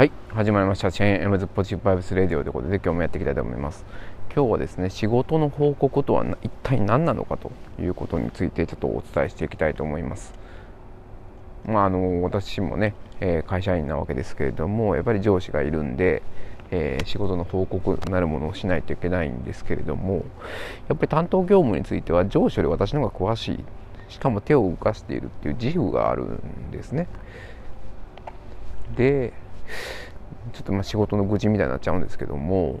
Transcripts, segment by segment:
はい、始まりました。チェーンエムズポジティブバイブスレディオということで、今日もやっていきたいと思います。今日はですね、仕事の報告とは一体何なのかということについてちょっとお伝えしていきたいと思います。私もね、会社員なわけですけれども、やっぱり上司がいるんで、仕事の報告なるものをしないといけないんですけれども、やっぱり担当業務については上司より私の方が詳しい、しかも手を動かしているっていう自負があるんですね。でちょっと仕事の愚痴みたいになっちゃうんですけども、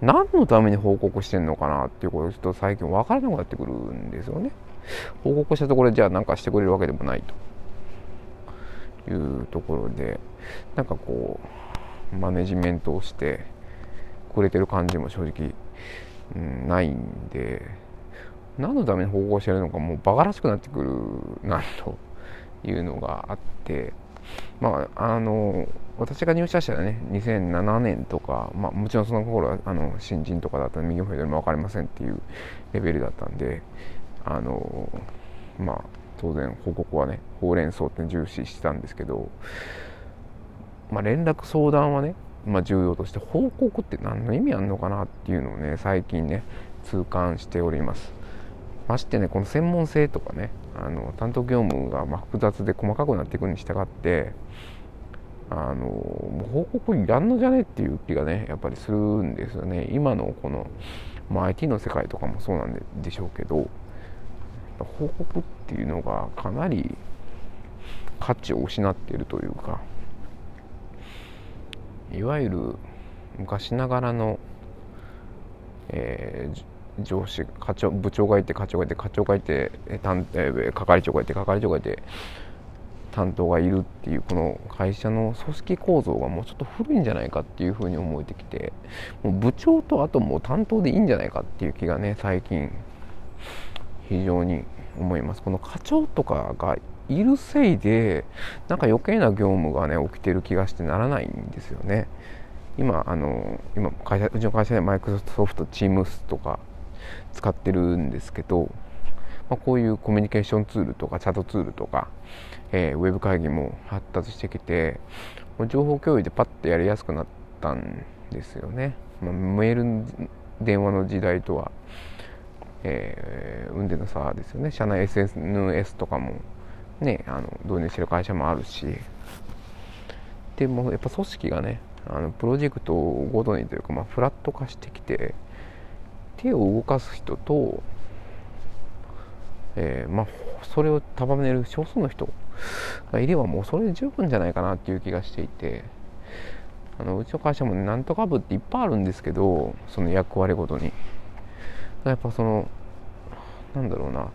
何のために報告してんのかなっていうことをちょっと最近分からなくなってくるんですよね。報告したところじゃあ何かしてくれるわけでもないというところで、なんかこうマネジメントをしてくれてる感じも正直、ないんで、何のために報告してるのかもうバカらしくなってくるなというのがあって、私が入社したらね、2007年とか、もちろんその頃は新人とかだったら右も左も分かりませんっていうレベルだったんで、当然報告はね、ほうれん草って重視してたんですけど、連絡相談はね、重要として報告って何の意味あるのかなっていうのをね、最近ね痛感しております。ましてね、この専門性とかね、担当業務が複雑で細かくなっていくに従って、もう報告いらんのじゃねっていう気がねやっぱりするんですよね。今のこの、IT の世界とかもそうなんでしょうけど、報告っていうのがかなり価値を失っているというか、いわゆる昔ながらの、上司、課長、部長がいて課長がいて課長がいて係長がいて係長がいて担当がいるっていう、この会社の組織構造がもうちょっと古いんじゃないかっていうふうに思えてきて、もう部長とあともう担当でいいんじゃないかっていう気がね最近非常に思います。この課長とかがいるせいでなんか余計な業務がね起きてる気がしてならないんですよね。今うちの会社でマイクロソフトチームスとか使ってるんですけど、こういうコミュニケーションツールとかチャットツールとか、ウェブ会議も発達してきて、情報共有でパッとやりやすくなったんですよね。メール電話の時代とは、雲泥の差ですよね。社内 SNS とかも、ね、導入してる会社もあるし、でもやっぱ組織がねプロジェクトごとにというか、フラット化してきて、手を動かす人と、それを束ねる少数の人がいればもうそれで十分じゃないかなっていう気がしていて、うちの会社もなんとか部っていっぱいあるんですけど、その役割ごとにやっぱそのなんだろうな、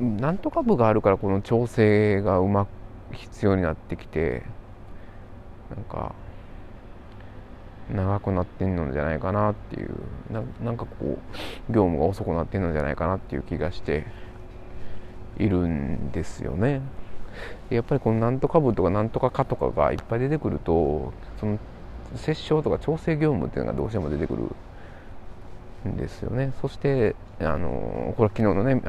なんとか部があるからこの調整がうまく必要になってきて、なんか長くなってんのじゃないかなっていう、なんかこう業務が遅くなってんのじゃないかなっていう気がしているんですよね。やっぱりこのなんとか部とかなんとか課とかがいっぱい出てくると、その折衝とか調整業務っていうのがどうしても出てくるんですよね。そしてこれ昨日のね、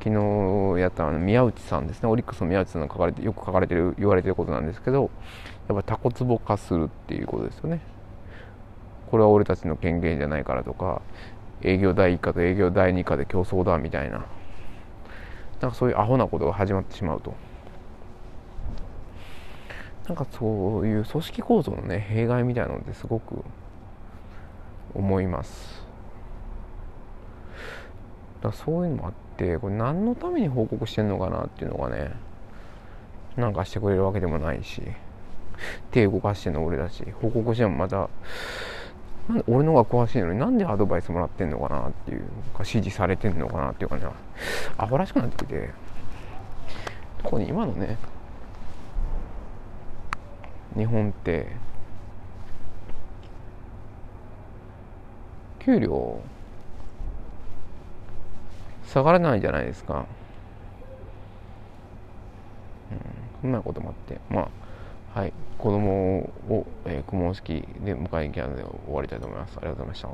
昨日やった宮内さんですね、オリックスの宮内さんがよく書かれてる、言われてることなんですけど、やっぱタコツボ化するっていうことですよね。これは俺たちの権限じゃないからとか、営業第1課と営業第2課で競争だみたいな、なんかそういうアホなことが始まってしまうと、なんかそういう組織構造のね弊害みたいなのですごく思います。だからそういうのもあって、これ何のために報告してんのかなっていうのがね、なんかしてくれるわけでもないし、手動かしてんの俺だし、報告してもまたなんで俺の方が詳しいのになんでアドバイスもらってんのかなっていうか、指示されてんのかなっていうかね、アホらしくなってきて、特に今のね日本って給料下がらないじゃないですか。そんなこともあって、はい、子供を公文式で迎えに行きなので終わりたいと思います。ありがとうございました。